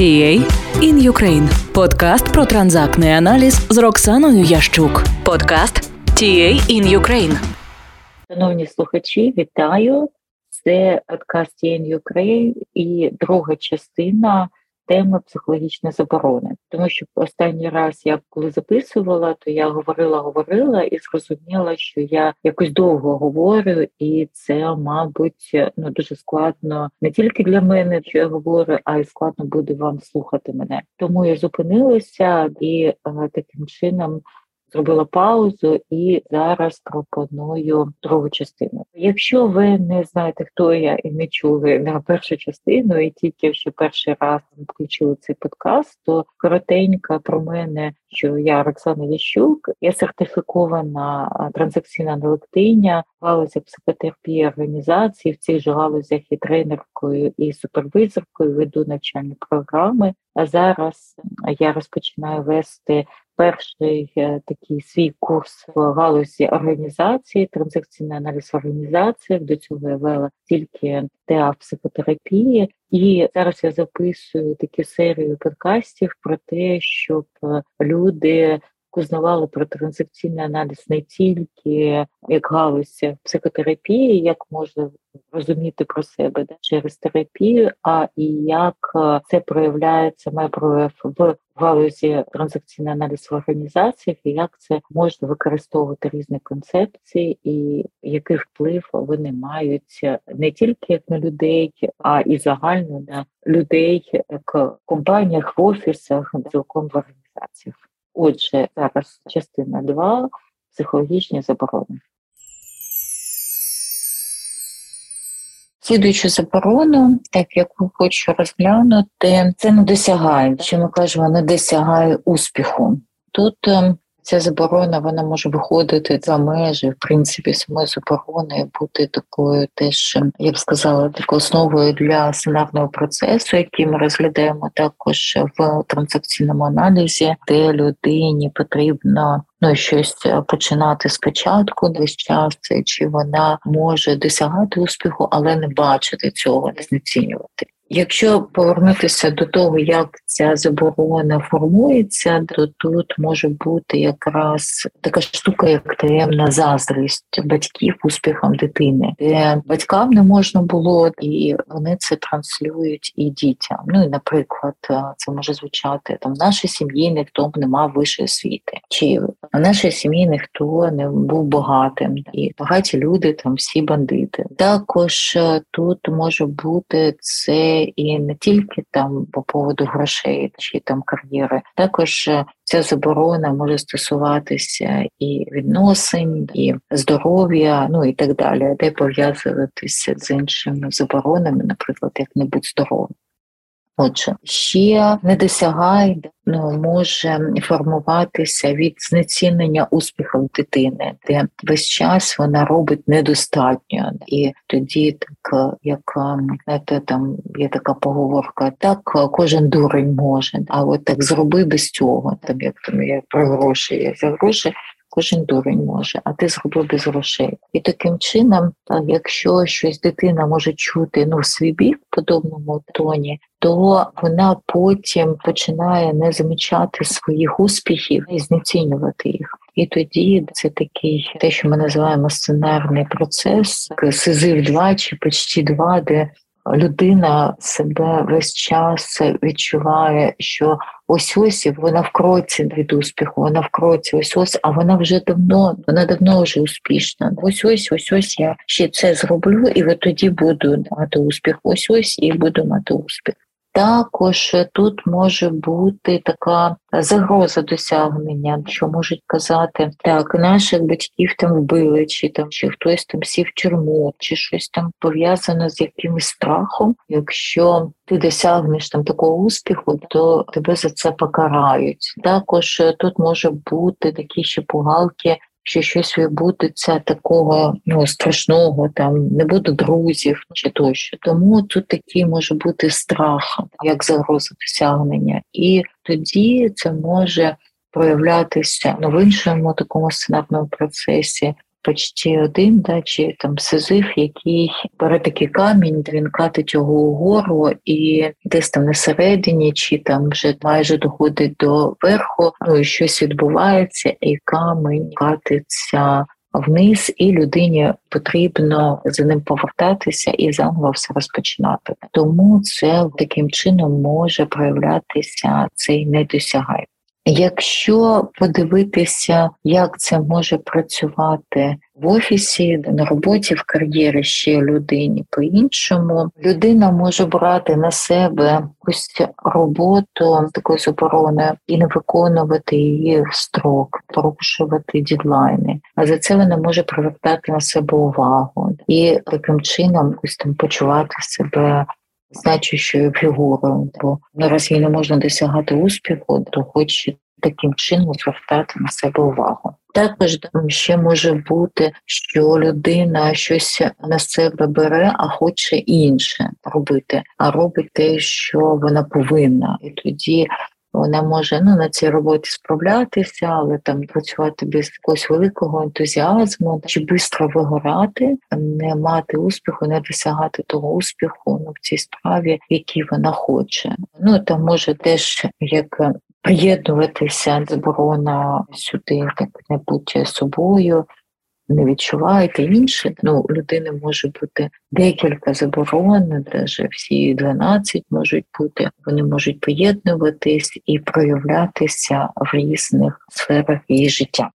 TA in Ukraine. Подкаст про транзактний аналіз з Роксаною Ящук. Подкаст TA in Ukraine. Шановні слухачі, вітаю. Це подкаст TA in Ukraine і друга частина теми психологічні заборони. Тому що останній раз я коли записувала, то я говорила і зрозуміла, що я якось довго говорю, і це, мабуть, дуже складно не тільки для мене, що я говорю, а й складно буде вам слухати мене. Тому я зупинилася і таким чином зробила паузу і зараз пропоную другу частину. Якщо ви не знаєте, хто я і не чули на першу частину, і тільки ще перший раз включили цей подкаст, то коротенько про мене, що я Роксана Ящук, я сертифікована транзакційна аналітиня, галузі психотерапії організації, в цих же галузях і тренеркою, і супервізоркою, веду навчальні програми. А зараз я розпочинаю вести перший такий свій курс в галузі організації, транзакційний аналіз організації. До цього я вела тільки TA в психотерапії. І зараз я записую таку серію подкастів про те, щоб люди узнавали про транзакційний аналіз не тільки як галузь психотерапії, як можна розуміти про себе через терапію, а і як це проявляється, має прояв в галузі транзакційний аналіз в організаціях, і як це можна використовувати різні концепції, і який вплив вони мають не тільки як на людей, а і загально на людей, як в компаніях, в офісах, цілком в організаціях. Отже, зараз частина 2 – психологічні заборони. Слідуючу заборону, так яку хочу розглянути, це недосягає. Що ми кажемо, недосягає успіху. Тут ця заборона, вона може виходити за межі, в принципі, самої заборони і бути такою теж, я б сказала, такою основою для сценарного процесу, який ми розглядаємо також в транзакційному аналізі, де людині потрібно щось починати спочатку весь час, чи вона може досягати успіху, але не бачити цього, не знецінювати. Якщо повернутися до того, як ця заборона формується, то тут може бути якраз така штука, як таємна заздрість батьків успіхам дитини, де батькам не можна було, і вони це транслюють і дітям. І, наприклад, це може звучати, там, в нашій сім'ї ніхто не мав вищої освіти, чи в нашій сім'ї ніхто не був багатим, і багаті люди, там, всі бандити. Також тут може бути це і не тільки там по поводу грошей чи там кар'єри. Також ця заборона може стосуватися і відносин, і здоров'я, і так далі, де пов'язуватися з іншими заборонами, наприклад, як не бути здоровим. Отже, ще недосягає, може формуватися від знецінення успіхів дитини, де весь час вона робить недостатньо. І тоді, так як є така поговорка, так кожен дурень може, а от так зроби без цього, як про гроші, як за гроші. Кожен дурень може, а ти зробив без грошей. І таким чином, якщо щось дитина може чути в свій бік в подобному тоні, то вона потім починає не замічати своїх успіхів і знецінювати їх. І тоді це такий, те, що ми називаємо сценарний процес, Сизиф-2 чи почти 2, де людина себе весь час відчуває, що ось вона в кроці від успіху, вона в кроці, а вона вже давно, вже успішна. Ось я ще це зроблю, і от тоді буду мати успіх. І буду мати успіх. Також тут може бути така загроза досягнення, що можуть казати, так, наших батьків там вбили, чи хтось там сів в тюрму, чи щось там пов'язано з якимось страхом. Якщо ти досягнеш там такого успіху, то тебе за це покарають. Також тут може бути такі ще пугалки, що щось відбудеться такого страшного, не буде друзів чи тощо. Тому тут такий може бути страх, як загроза досягнення. І тоді це може проявлятися в іншому такому сценарному процесі, почти один, да, чи там Сизиф, який бере такий камінь, він катить його угору і десь там на середині, чи там вже майже доходить до верху, ну і щось відбувається, і камінь катиться вниз, і людині потрібно за ним повертатися і заново все розпочинати. Тому це таким чином може проявлятися цей недосягай. Якщо подивитися, як це може працювати в офісі, на роботі, в кар'єрі ще людині по-іншому, людина може брати на себе якусь роботу такої заборони і не виконувати її в строк, порушувати дедлайни. А за це вона може привертати на себе увагу і таким чином якось там почувати себе значущою фігурою, бо наразі не можна досягати успіху, то хоч таким чином звертати на себе увагу. Також ще може бути, що людина щось на себе бере, а хоче інше робити, а робить те, що вона повинна. І тоді вона може на цій роботі справлятися, але там працювати без якогось великого ентузіазму, чи швидко вигорати, не мати успіху, не досягати того успіху в цій справі, який вона хоче. Там може теж як приєднуватися заборона сюди, так не будьте собою, не відчуваєте інше. У людини може бути декілька заборон, навіть всі 12 можуть бути. Вони можуть поєднуватись і проявлятися в різних сферах її життя.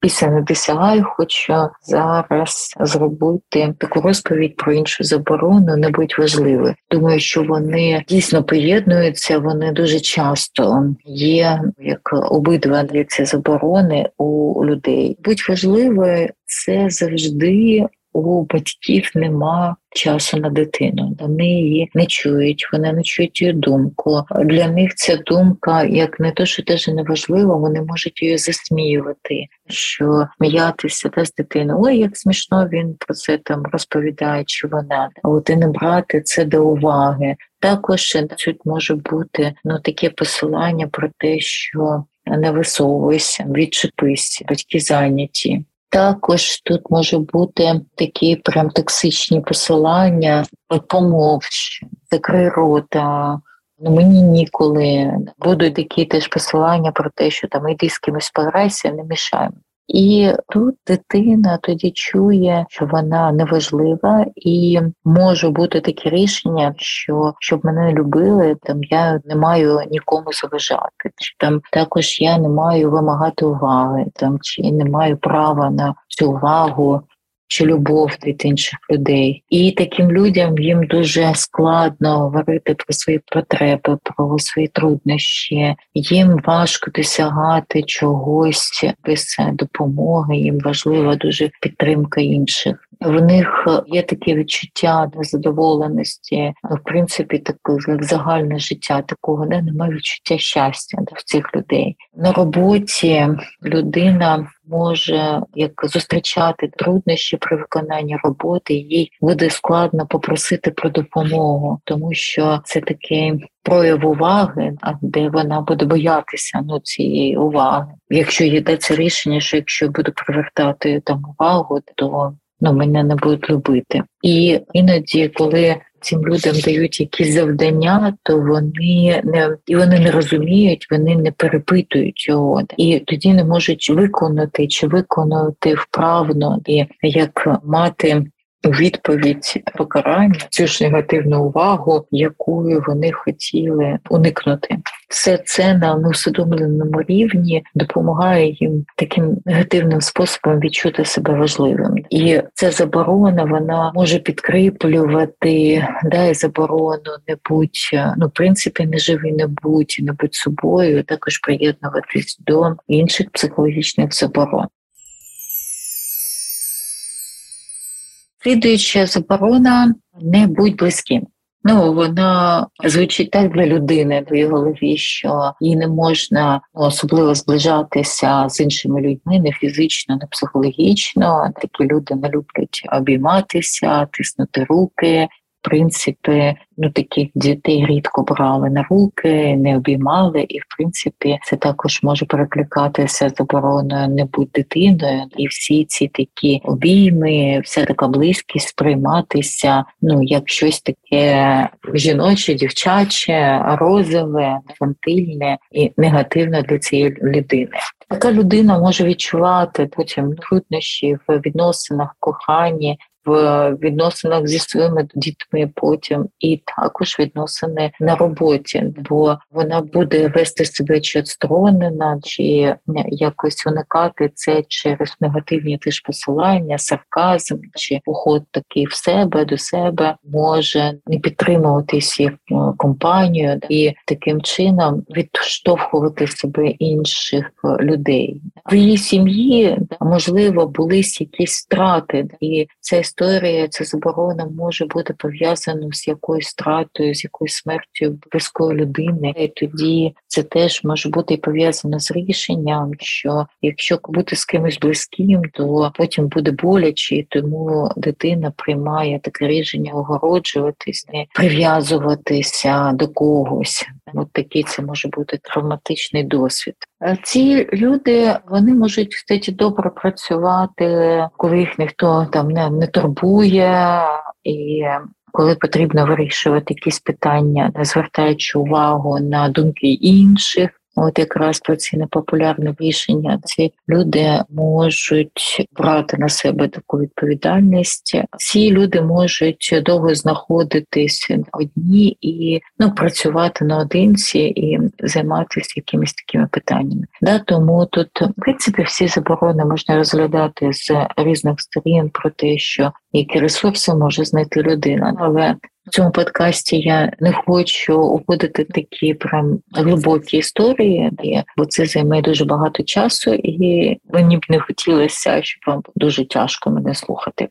Після недосягаю хочу зараз зробити таку розповідь про іншу заборону, не будь важливі. Думаю, що вони дійсно поєднуються, вони дуже часто є, як обидва ці заборони у людей. Будь важливі, це завжди у батьків нема часу на дитину. Вони її не чують, вони не чують її думку. Для них ця думка, як не то, що теж не важливо, вони можуть її засміювати, що сміятися з дитиною. Ой, як смішно він про це там розповідає, чи вона. От і не брати це до уваги. Також тут може бути таке посилання про те, що не висовуйся, відчепись, батьки зайняті. Також тут може бути такі прям токсичні посилання, помовч, закрий рота, мені ніколи. Будуть такі теж посилання про те, що там іди з кимось пограйся, не мішай. І тут дитина тоді чує, що вона неважлива, і може бути таке рішення, що щоб мене любили, там я не маю нікому заважати, там також я не маю вимагати уваги, там чи не маю права на цю увагу чи любов від інших людей. І таким людям їм дуже складно говорити про свої потреби, про свої труднощі. Їм важко досягати чогось без допомоги, їм важлива дуже підтримка інших. В них є таке відчуття незадоволеності, в принципі, таке загальне життя такого, немає відчуття щастя в цих людей. На роботі людина може як зустрічати труднощі при виконанні роботи, їй буде складно попросити про допомогу, тому що це такий прояв уваги, а де вона буде боятися цієї уваги. Якщо йде це рішення, що якщо я буду привертати там увагу, то мене не будуть любити. І іноді, коли цим людям дають якісь завдання, то вони не розуміють, вони не перепитують його. І тоді не можуть виконати, чи виконувати вправно, і як мати відповідь покарання, цю ж негативну увагу, яку вони хотіли уникнути. Все це на неусвідомленому рівні допомагає їм таким негативним способом відчути себе важливим. І ця заборона, вона може підкріплювати, і заборону не будь, в принципі, не живи, не будь собою, також приєднуватись до інших психологічних заборон. Слідуюча заборона – не будь близьким. Вона звучить так для людини, в її голові, що їй не можна особливо зближатися з іншими людьми, не фізично, не психологічно. Такі люди не люблять обійматися, тиснути руки, принципі, таких дітей рідко брали на руки, не обіймали. І, в принципі, це також може перекликатися з забороною не бути дитиною. І всі ці такі обійми, вся така близькість сприйматися, як щось таке жіноче, дівчаче, розове, інфантильне і негативно для цієї людини. Така людина може відчувати потім труднощі в відносинах, коханні, в відносинах зі своїми дітьми потім і також відносини на роботі, бо вона буде вести себе чи відсторонена, чи якось уникати це через негативні теж посилання, сарказм, чи уход такий в себе, до себе, може не підтримуватись їх компанію і таким чином відштовхувати себе інших людей. В її сім'ї, можливо, були якісь втрати, і це історія, ця заборона може бути пов'язана з якоюсь втратою, з якоюсь смертю близької людини. І тоді це теж може бути пов'язано з рішенням, що якщо бути з кимось близьким, то потім буде боляче, і тому дитина приймає таке рішення огороджуватись, не прив'язуватися до когось. От такий це може бути травматичний досвід. Ці люди, вони можуть, кстати, добре працювати, коли їх ніхто не турбує, і коли потрібно вирішувати якісь питання, не звертаючи увагу на думки інших. От якраз про ці непопулярні рішення ці люди можуть брати на себе таку відповідальність. Ці люди можуть довго знаходитись одні і працювати наодинці і займатися якимись такими питаннями. Тому тут, в принципі, всі заборони можна розглядати з різних сторін про те, що які ресурси може знайти людина, але в цьому подкасті я не хочу уходити в такі прям глибокі історії, бо це займе дуже багато часу, і мені б не хотілося, щоб вам дуже тяжко мене слухати.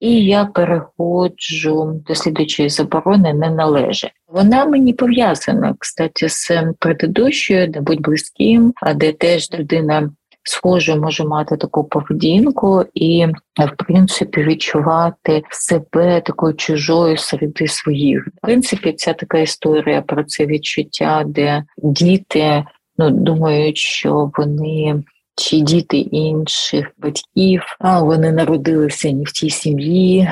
І я переходжу до слідуючої заборони «не належить». Вона мені пов'язана, кстати, з предыдущою «не будь близьким», де теж людина схоже може мати таку поведінку і, в принципі, відчувати себе такою чужою серед своїх. В принципі, ця така історія про це відчуття, де діти думають, що вони чи діти інших батьків, вони народилися не в тій сім'ї,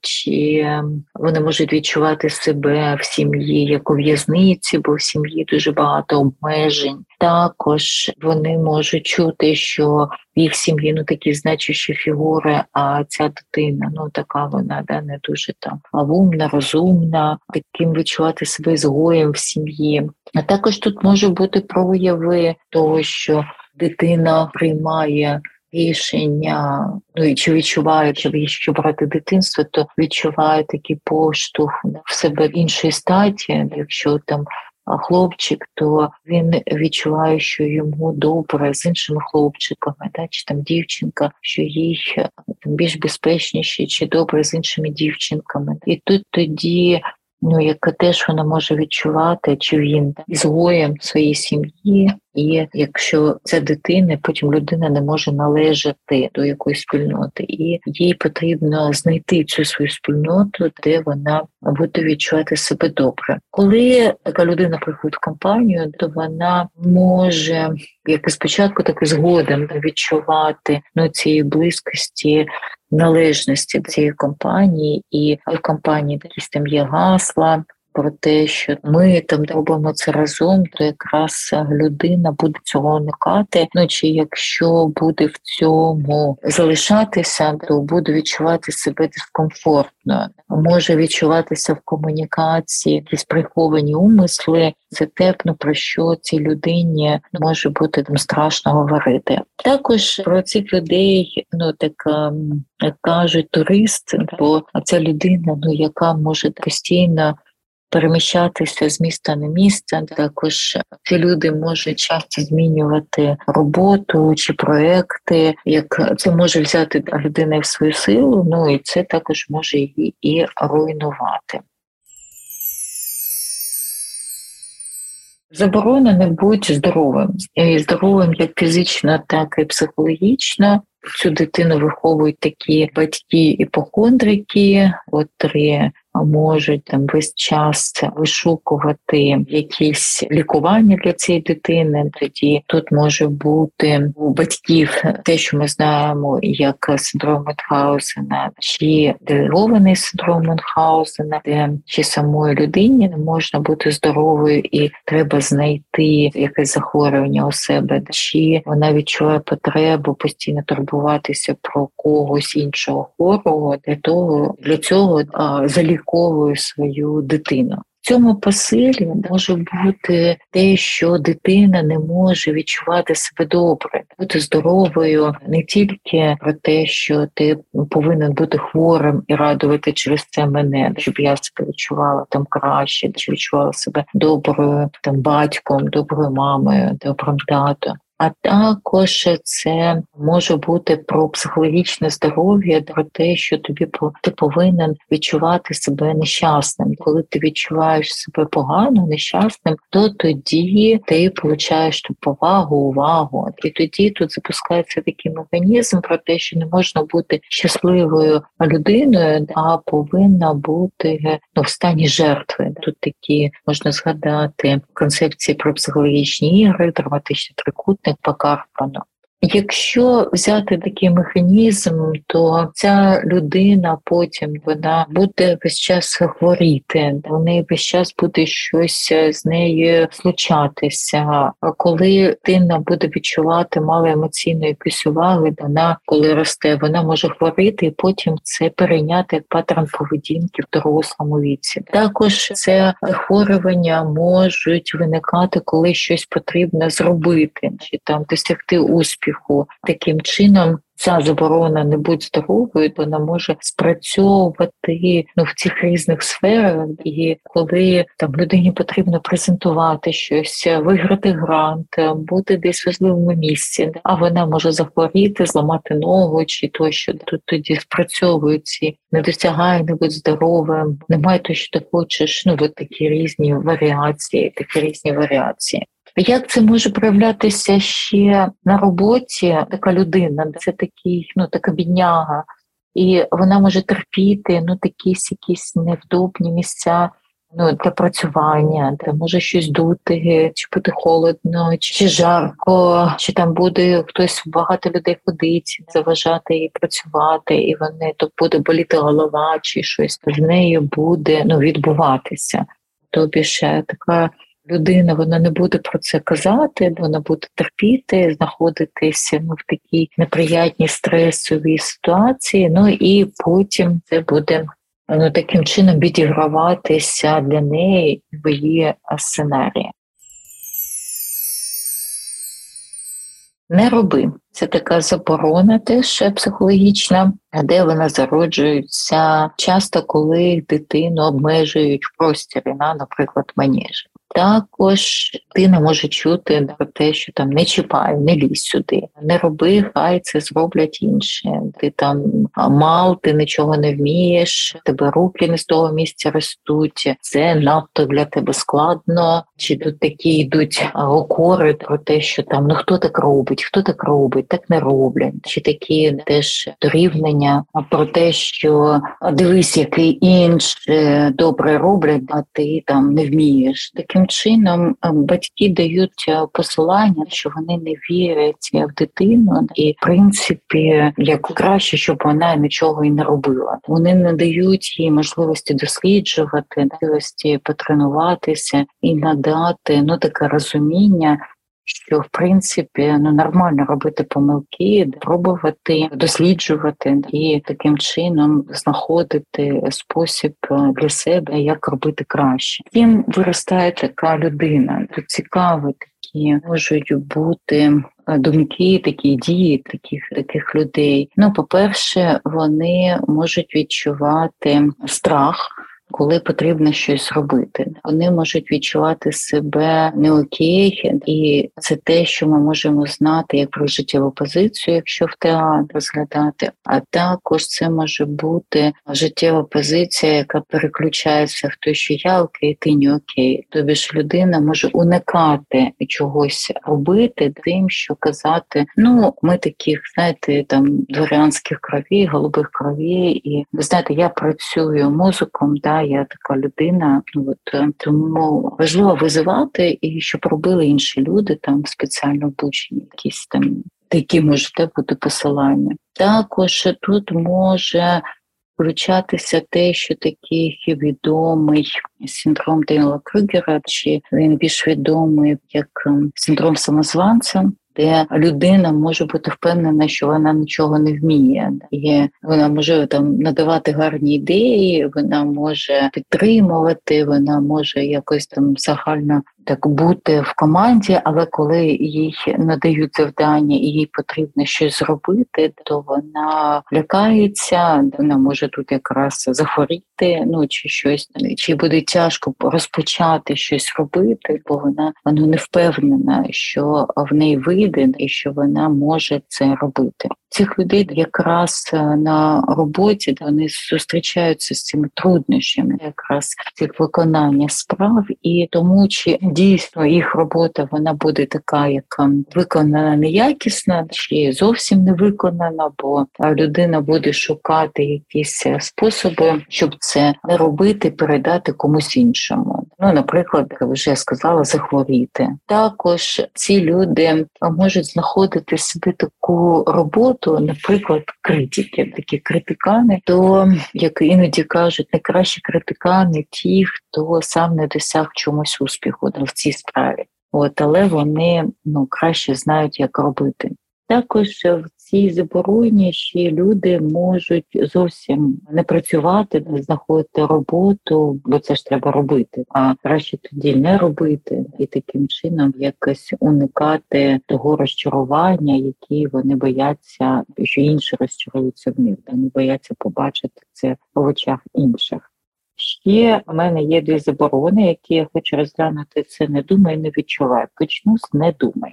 чи вони можуть відчувати себе в сім'ї як у в'язниці, бо в сім'ї дуже багато обмежень. Також вони можуть чути, що в їх сім'ї такі значущі фігури, а ця дитина, така вона, не дуже умна, розумна, таким відчувати себе згоєм в сім'ї. А також тут може бути прояви того, що дитина приймає рішення, чи відчуває, якщо брати дитинство, то відчуває такий поштовх в себе в іншій статі. Якщо хлопчик, то він відчуває, що йому добре з іншими хлопчиками, чи дівчинка, що їй більш безпечніше, чи добре з іншими дівчинками. І тут тоді яка теж вона може відчувати, чи він згоєм своєї сім'ї, і якщо це дитина, потім людина не може належати до якоїсь спільноти. І їй потрібно знайти цю свою спільноту, де вона буде відчувати себе добре. Коли така людина приходить в компанію, то вона може, як і спочатку, так і згодом відчувати цієї близькості, належності цієї компанії, і в компанії якісь є гасла про те, що ми робимо це разом, то якраз людина буде цього уникати. Чи якщо буде в цьому залишатися, то буде відчувати себе дискомфортно. Може відчуватися в комунікації якісь приховані умисли. Це тепно, про що цій людині може бути страшно говорити. Також про цих людей, кажуть, турист, бо це людина, яка може постійно переміщатися з міста на місце. Також ці люди можуть часто змінювати роботу чи проекти, як це може взяти людина в свою силу, і це також може її і руйнувати. Заборона не бути здоровим. І здоровим як фізично, так і психологічно. цю дитину виховують такі батьки-іпохондрики, котрі можуть там весь час вишукувати якісь лікування для цієї дитини. Тоді тут може бути у батьків те, що ми знаємо, як синдром Мюнхаузена, чи делегований синдром Мюнхаузена, де чи самої людині не можна бути здоровою і треба знайти якесь захворювання у себе, чи вона відчуває потребу постійно турбуватися про когось іншого хворого, для цього залікувати свою дитину. В цьому посилі може бути те, що дитина не може відчувати себе добре, бути здоровою не тільки про те, що ти повинен бути хворим і радувати через це мене, щоб я себе відчувала там краще, щоб відчувала себе доброю там батьком, доброю мамою, добрим татом. А також це може бути про психологічне здоров'я, про те, що ти повинен відчувати себе нещасним. Коли ти відчуваєш себе погано, нещасним, то тоді ти получаєш ту повагу, увагу. І тоді тут запускається такий механізм про те, що не можна бути щасливою людиною, а повинна бути в стані жертви. Тут такі можна згадати концепції про психологічні ігри, драматичні трикутники, Покарпано. Якщо взяти такий механізм, то ця людина потім вона буде весь час хворіти, у неї весь час буде щось з нею случатися. Коли дитина буде відчувати мало емоційної якоїсь уваги, вона, коли росте, вона може хворіти і потім це перейняти як паттерн поведінки в дорослому віці. Також це захворювання можуть виникати, коли щось потрібно зробити, чи там досягти успіху. Таким чином, ця заборона «не будь здоровою», вона може спрацьовувати в цих різних сферах. І коли там людині потрібно презентувати щось, виграти грант, бути десь в важливому місці, а вона може захворіти, зламати ногу чи тощо. Тут тоді спрацьовують ці «не досягай, не будь здоровим», «немає то, що ти хочеш». Такі різні варіації. Як це може проявлятися ще на роботі? Така людина, це такий, така бідняга, і вона може терпіти, якісь невдобні місця, для працювання, де може щось дути, чи буде холодно, чи жарко, чи там буде хтось, багато людей ходить, заважати їй працювати, і вони, то буде боліти голова, чи щось з нею буде, відбуватися. Тобі ще така людина, вона не буде про це казати, вона буде терпіти, знаходитися в такій неприятній стресовій ситуації, і потім це буде таким чином відіграватися для неї в її сценарії. Не роби. Це така заборона теж психологічна, де вона зароджується часто, коли дитину обмежують в простірі на, наприклад, манежі. Також дитина може чути про те, що там не чіпай, не лізь сюди, не роби, хай це зроблять інші. Ти там мал, ти нічого не вмієш, тебе руки не з того місця ростуть, це надто для тебе складно. Чи тут такі йдуть окори про те, що там хто так робить, так не роблять. Чи такі теж дорівняння про те, що дивись, який інші добре роблять, а ти там не вмієш. Таким чином батьки дають посилання, що вони не вірять в дитину і, в принципі, як краще, щоб вона нічого і не робила. Вони не дають їй можливості досліджувати, можливості потренуватися і надати, таке розуміння, що, в принципі, нормально робити помилки, пробувати, досліджувати і таким чином знаходити спосіб для себе, як робити краще. Тим виростає така людина. Тут цікаво, такі можуть бути думки, такі дії таких людей. По-перше, вони можуть відчувати страх, коли потрібно щось робити. Вони можуть відчувати себе не окей, і це те, що ми можемо знати як про життєву позицію, якщо в TA розглядати. А також це може бути життєва позиція, яка переключається в те, що я окей, ти не окей. Тобі ж людина може уникати чогось робити тим, що казати, ну, ми таких, знаєте, там, дворянських крові, голубих крові, і, ви знаєте, я працюю музиком, да, я така людина, от, тому важливо визивати, і щоб робили інші люди, там, спеціально обучені, якісь там, такі можете бути посилання. Також тут може включатися те, що такий відомий синдром Даннінга-Крюгера, чи він більш відомий як синдром самозванця, де людина може бути впевнена, що вона нічого не вміє. І вона може там надавати гарні ідеї, вона може підтримувати, вона може якось там загально так бути в команді, але коли їй надають завдання і їй потрібно щось зробити, то вона лякається, вона може тут якраз захворіти, ну чи щось, чи буде тяжко розпочати щось робити, бо вона не впевнена, що в неї вийде і що вона може це робити. Цих людей якраз на роботі вони зустрічаються з цими труднощами, якраз цих виконання справ, і тому чи дійсно їх робота вона буде така, як виконана неякісна, чи зовсім не виконана, бо людина буде шукати якісь способи, щоб це не робити, передати комусь іншому. Ну, наприклад, вже сказала, захворіти. Також ці люди можуть знаходити собі таку роботу, наприклад, критики, такі критикани, то, як іноді кажуть, найкращі критикани ті, хто сам не досяг чомусь успіху в цій справі. От, але вони краще знають, як робити. Також в цій забороні ще люди можуть зовсім не працювати, не знаходити роботу, бо це ж треба робити, а краще тоді не робити і таким чином якось уникати того розчарування, яке вони бояться, що інші розчаруються в них, вони бояться побачити це в очах інших. Ще в мене є 2 заборони, які я хочу розглянути. Це не думай, не відчувай. Почну з не думай.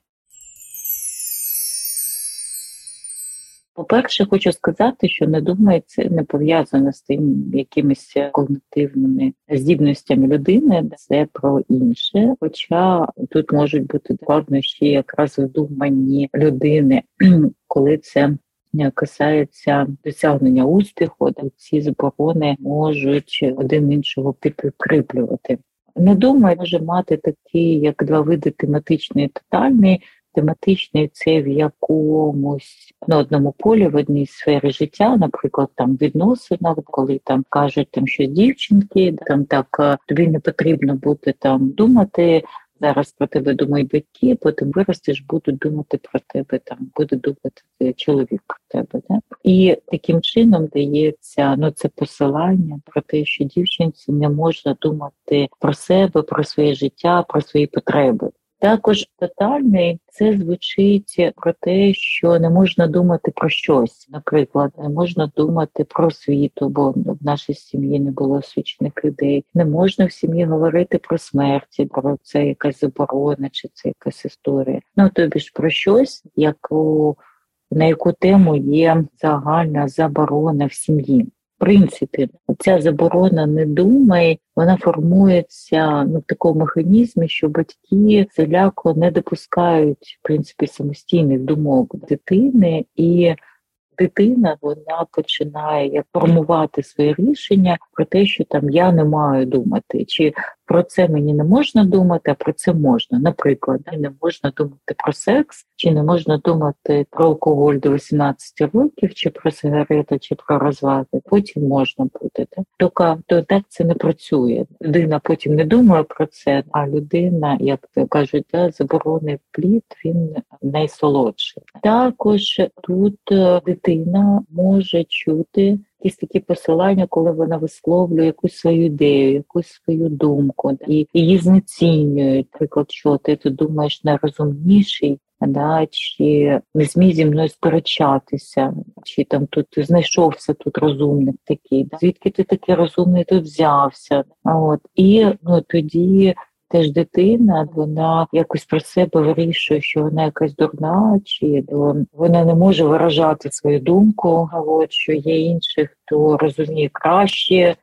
По-перше, хочу сказати, що не думай, це не пов'язано з тим якимись когнітивними здібностями людини, це про інше. Хоча тут можуть бути складнощі якраз в думанні людини, коли це касається досягнення успіху, то ці заборони можуть один іншого підкріплювати. Не думай може мати такі, як 2 види: тематичний і тотальний. Тематичний – це в якомусь на одному полі, в одній сфері життя, наприклад, там відносинах, коли там кажуть там щось дівчинки, там так тобі не потрібно бути там думати. Зараз про тебе думають батьки, потім виростеш, будуть думати про тебе, там буде думати чоловік про тебе. Да? І таким чином дається це посилання про те, що дівчинці не можна думати про себе, про своє життя, про свої потреби. Також тотальний – це звучить про те, що не можна думати про щось. Наприклад, не можна думати про освіту, бо в нашій сім'ї не було освічених людей. Не можна в сім'ї говорити про смерті, про це якась заборона чи це якась історія. Тобі ж про щось, на яку тему є загальна заборона в сім'ї. В принципі, ця заборона «не думай», вона формується в такому механізмі, що батьки всіляко не допускають, в принципі, самостійних думок дитини, і дитина, вона починає формувати своє рішення про те, що там я не маю думати, чи про це мені не можна думати, а про це можна. Наприклад, не можна думати про секс, чи не можна думати про алкоголь до 18 років, чи про сигарети, чи про розваги. Потім можна буде. То так це не працює. Людина потім не думає про це, а людина, як кажуть, заборонив плід, він найсолодший. Також тут дитина може чути якісь такі посилання, коли вона висловлює якусь свою ідею, якусь свою думку, і її знецінюють. Наприклад, що ти думаєш найрозумніший, да, чи не зміг зі мною сперечатися, чи там тут знайшовся тут розумник такий, да? Звідки ти такий розумний тут взявся. От. І ну, тоді теж дитина, вона якось про себе вирішує, що вона якась дурна, чи вона не може виражати свою думку, от, що є інших, хто розуміє краще.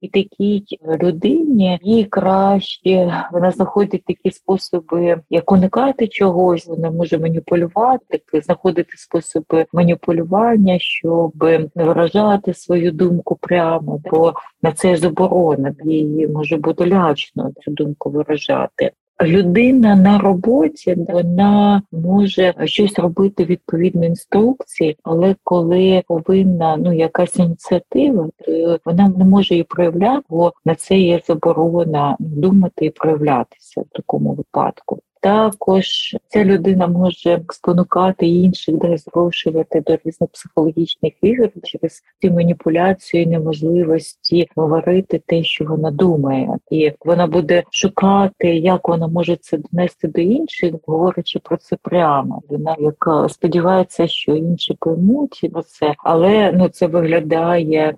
І такій людині їй краще, вона знаходить такі способи, як уникати чогось, вона може маніпулювати, знаходити способи маніпулювання, щоб не виражати свою думку прямо, бо на це заборона, їй може бути лячно цю думку виражати. Людина на роботі, вона може щось робити відповідно інструкції, але коли повинна якась ініціатива, то вона не може її проявляти, бо на це є заборона думати і проявлятися в такому випадку. Також ця людина може спонукати інших, де зрошувати до різних психологічних ігор через ті маніпуляції, неможливості говорити те, що вона думає. І вона буде шукати, як вона може це донести до інших, говорячи про це прямо. Вона, яка сподівається, що інші поймуть про це, але це виглядає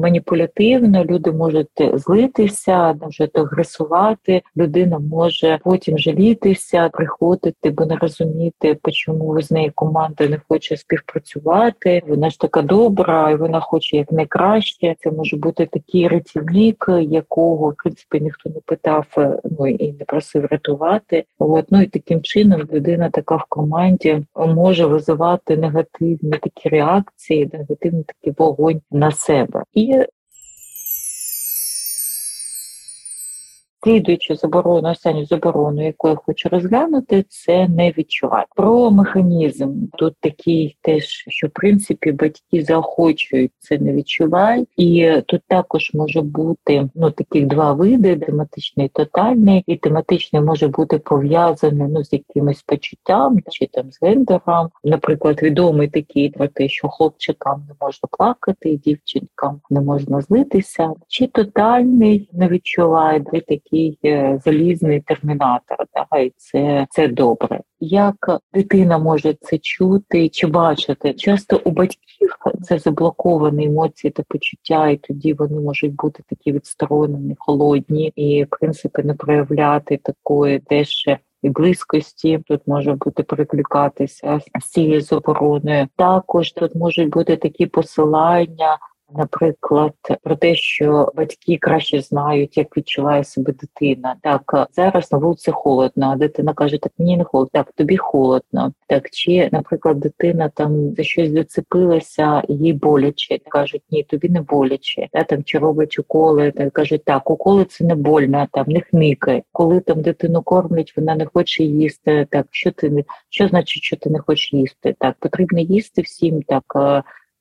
маніпулятивно, люди можуть злитися, можуть агресувати, людина може потім жалітися, приходити, бо не розуміти, чому з неї команда не хоче співпрацювати, вона ж така добра, і вона хоче як найкраще. Це може бути такий рятівник, якого, в принципі, ніхто не питав і не просив рятувати. І таким чином людина така в команді може визивати негативні такі реакції, негативний такий вогонь на себе. І слідуючу заборону, останню заборону, яку я хочу розглянути, це не відчувати. Про механізм. Тут такий теж, що в принципі батьки заохочують це не відчувати. І тут також може бути таких два види, тематичний і тотальний. І тематичний може бути пов'язаний з якимось почуттям, чи там з гендером. Наприклад, відомий такий про те, що хлопчикам не можна плакати, дівчинкам не можна злитися. Чи тотальний не відчуває, де такі залізний термінатор, і це добре. Як дитина може це чути чи бачити? Часто у батьків це заблоковані емоції та почуття, і тоді вони можуть бути такі відсторонені, холодні, і, в принципі, не проявляти такої теж і близькості. Тут може бути перекликатися з цією забороною. Також тут можуть бути такі посилання, наприклад, про те, що батьки краще знають, як відчуває себе дитина. Так, зараз на вулиці холодно, а дитина каже, так, мені не холодно, так, тобі холодно. Так, чи, наприклад, дитина там за щось зацепилася, їй боляче. Кажуть, ні, тобі не боляче. Та, там, чи роблять уколи, та, кажуть, так, уколи це не больно, там, не хникай. Коли там дитину кормлять, вона не хоче їсти, так, що значить, що ти не хочеш їсти? Так, потрібно їсти всім, так,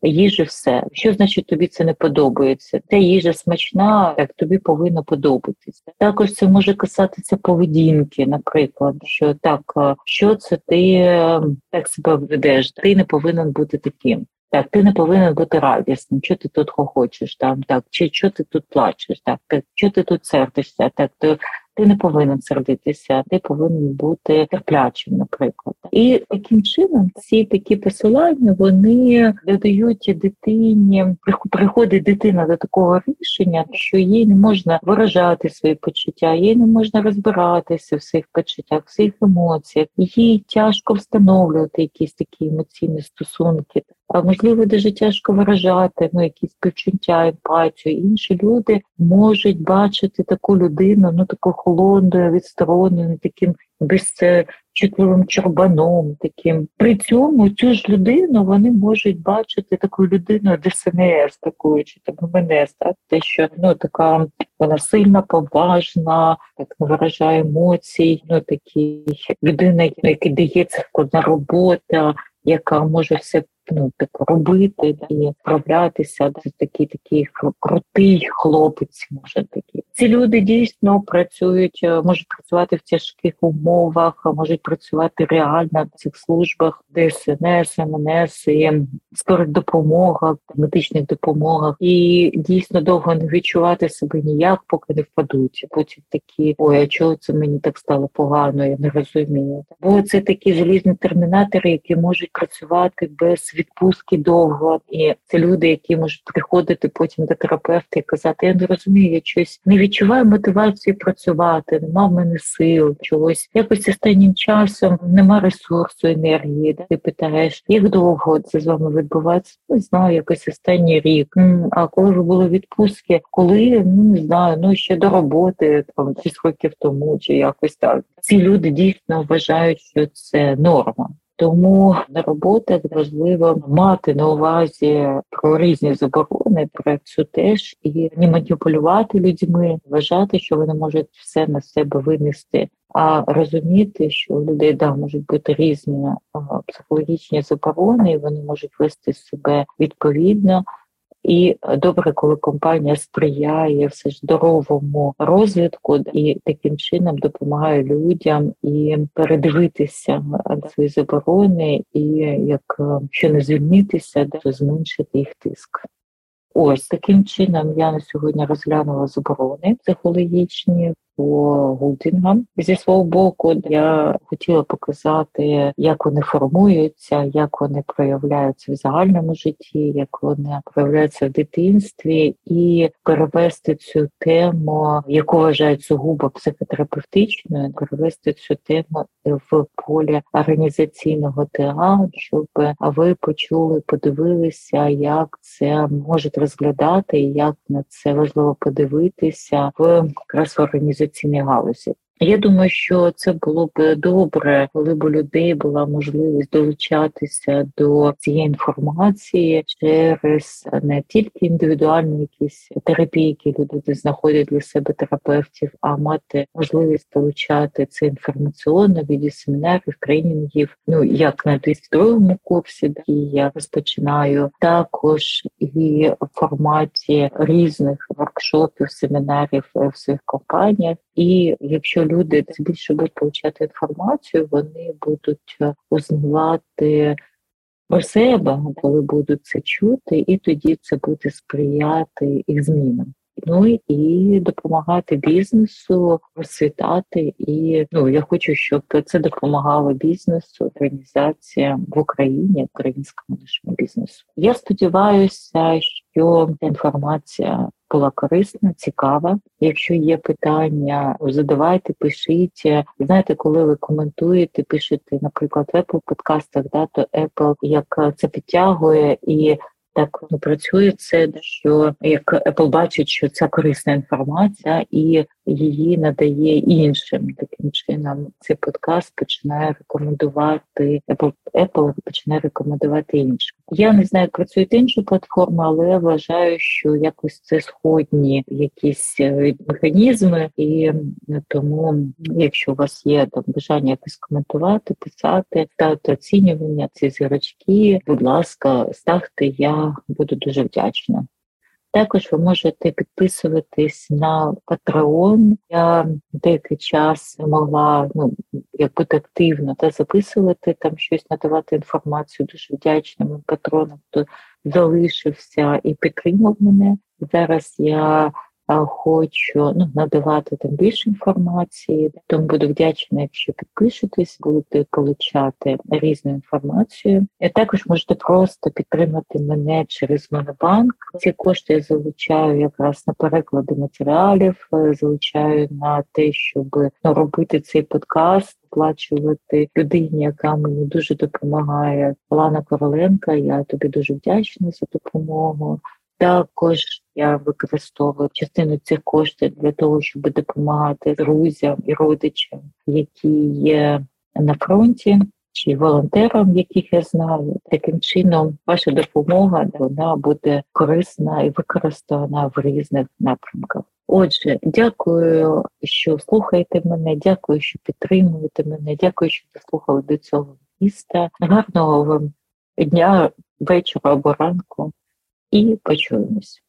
їжі все. Що значить тобі це не подобається? Та їжа смачна, так тобі повинно подобатися. Також це може касатися поведінки, наприклад, що так, що це ти так себе ведеш, ти не повинен бути таким. Так, ти не повинен бути радісним, що ти тут хохочеш, там, так, чи що ти тут плачеш, так, що ти тут сердишся, так, ти не повинен сердитися, ти повинен бути терплячим, наприклад. І таким чином всі такі посилання, вони додають дитині, приходить дитина до такого рішення, що їй не можна виражати свої почуття, їй не можна розбиратися в своїх почуттях, в своїх емоціях, їй тяжко встановлювати якісь такі емоційні стосунки. А можливо, дуже тяжко виражати якісь співчуття, емпатію. Інші люди можуть бачити таку людину, таку холодною, відстороненою, таким безчутливим чорбаном. Таким. При цьому цю ж людину вони можуть бачити таку людину ДСНС, такою, чи там МНС, так? Те, що така вона сильна, поважна, так не виражає емоцій, такий людина, яка дається складна робота, яка може все робити і справлятися. Такий крутий хлопець, може такий. Ці люди дійсно працюють, можуть працювати в тяжких умовах, можуть працювати реально в цих службах, ДСНС, МНС, скорих допомогах, медичних допомогах. І дійсно довго не відчувати себе ніяк, поки не впадуть. Потім такі, ой, а чого це мені так стало погано, я не розумію. Бо це такі залізні термінатори, які можуть працювати без відпустки довго. І це люди, які можуть приходити потім до терапевта і казати, я не розумію, я щось не відчуваю мотивацію працювати, нема в мене сил, чогось. Якось останнім часом нема ресурсу, енергії. Да? Ти питаєш, як довго це з вами відбувається? Не знаю, якось останній рік. А коли ви були відпустки? Коли? Не знаю, ще до роботи, там, 6 років тому, чи якось так. Ці люди дійсно вважають, що це норма. Тому на роботах важливо мати на увазі про різні заборони, про цю теж, і не маніпулювати людьми, вважати, що вони можуть все на себе винести, а розуміти, що у людей можуть бути різні психологічні заборони, і вони можуть вести себе відповідно. І добре, коли компанія сприяє все ж здоровому розвитку і таким чином допомагає людям і передивитися на свої заборони, і якщо не звільнитися, то зменшити їх тиск. Ось таким чином я на сьогодні розглянула заборони психологічні по голдингам. Зі свого боку, я хотіла показати, як вони формуються, як вони проявляються в загальному житті, як вони проявляються в дитинстві, і перевести цю тему, яку вважають сугубо психотерапевтичною, перевести цю тему в поле організаційного ТА, щоб ви почули, подивилися, як це можуть розглядати, як на це важливо подивитися в якраз організації. Цінні галузі. Я думаю, що це було б добре, коли б у людей була можливість долучатися до цієї інформації через не тільки індивідуальні якісь терапії, які люди знаходять для себе терапевтів, а мати можливість долучати це інформаційно від семінарів, тренінгів, як на 22-му курсі, який я розпочинаю, також і в форматі різних воркшопів, семінарів в своїх компаніях. І якщо люди більше будуть получати інформацію, вони будуть узнавати про себе, коли будуть це чути, і тоді це буде сприяти їх змінам. І допомагати бізнесу розцвітати. І я хочу, щоб це допомагало бізнесу, організаціям в Україні, українському нашому бізнесу. Я сподіваюся, що інформація була корисна, цікава. Якщо є питання, задавайте, пишіть. Знаєте, коли ви коментуєте, пишете, наприклад, в Apple подкастах, то Apple як це підтягує і так працює це, що як Apple бачить, що це корисна інформація і її надає іншим. Таким чином цей подкаст починає рекомендувати, Apple починає рекомендувати іншим. Я не знаю, як працюють інші платформи, але вважаю, що якось це сходні якісь механізми. І тому, якщо у вас є бажання якось коментувати, писати, ставте оцінювання, ці зірочки, будь ласка, ставте, я буду дуже вдячна. Також ви можете підписуватись на Patreon. Я деякий час могла активно записувати, там щось надавати інформацію. Дуже вдячна моїм патронам, хто залишився і підтримав мене. Зараз я хочу надавати там більше інформації, тому буду вдячна, якщо підпишетесь, будете получати різну інформацію. І також можете просто підтримати мене через Монобанк. Ці кошти я залучаю якраз на переклади матеріалів, залучаю на те, щоб робити цей подкаст, оплачувати людині, яка мені дуже допомагає. Олана Короленко, я тобі дуже вдячна за допомогу. Також я використовую частину цих коштів для того, щоб допомагати друзям і родичам, які є на фронті, чи волонтерам, яких я знаю. Таким чином, ваша допомога, вона буде корисна і використана в різних напрямках. Отже, дякую, що слухаєте мене, дякую, що підтримуєте мене, дякую, що дослухали до цього міста. Гарного вам дня, вечора або ранку. І почуємось.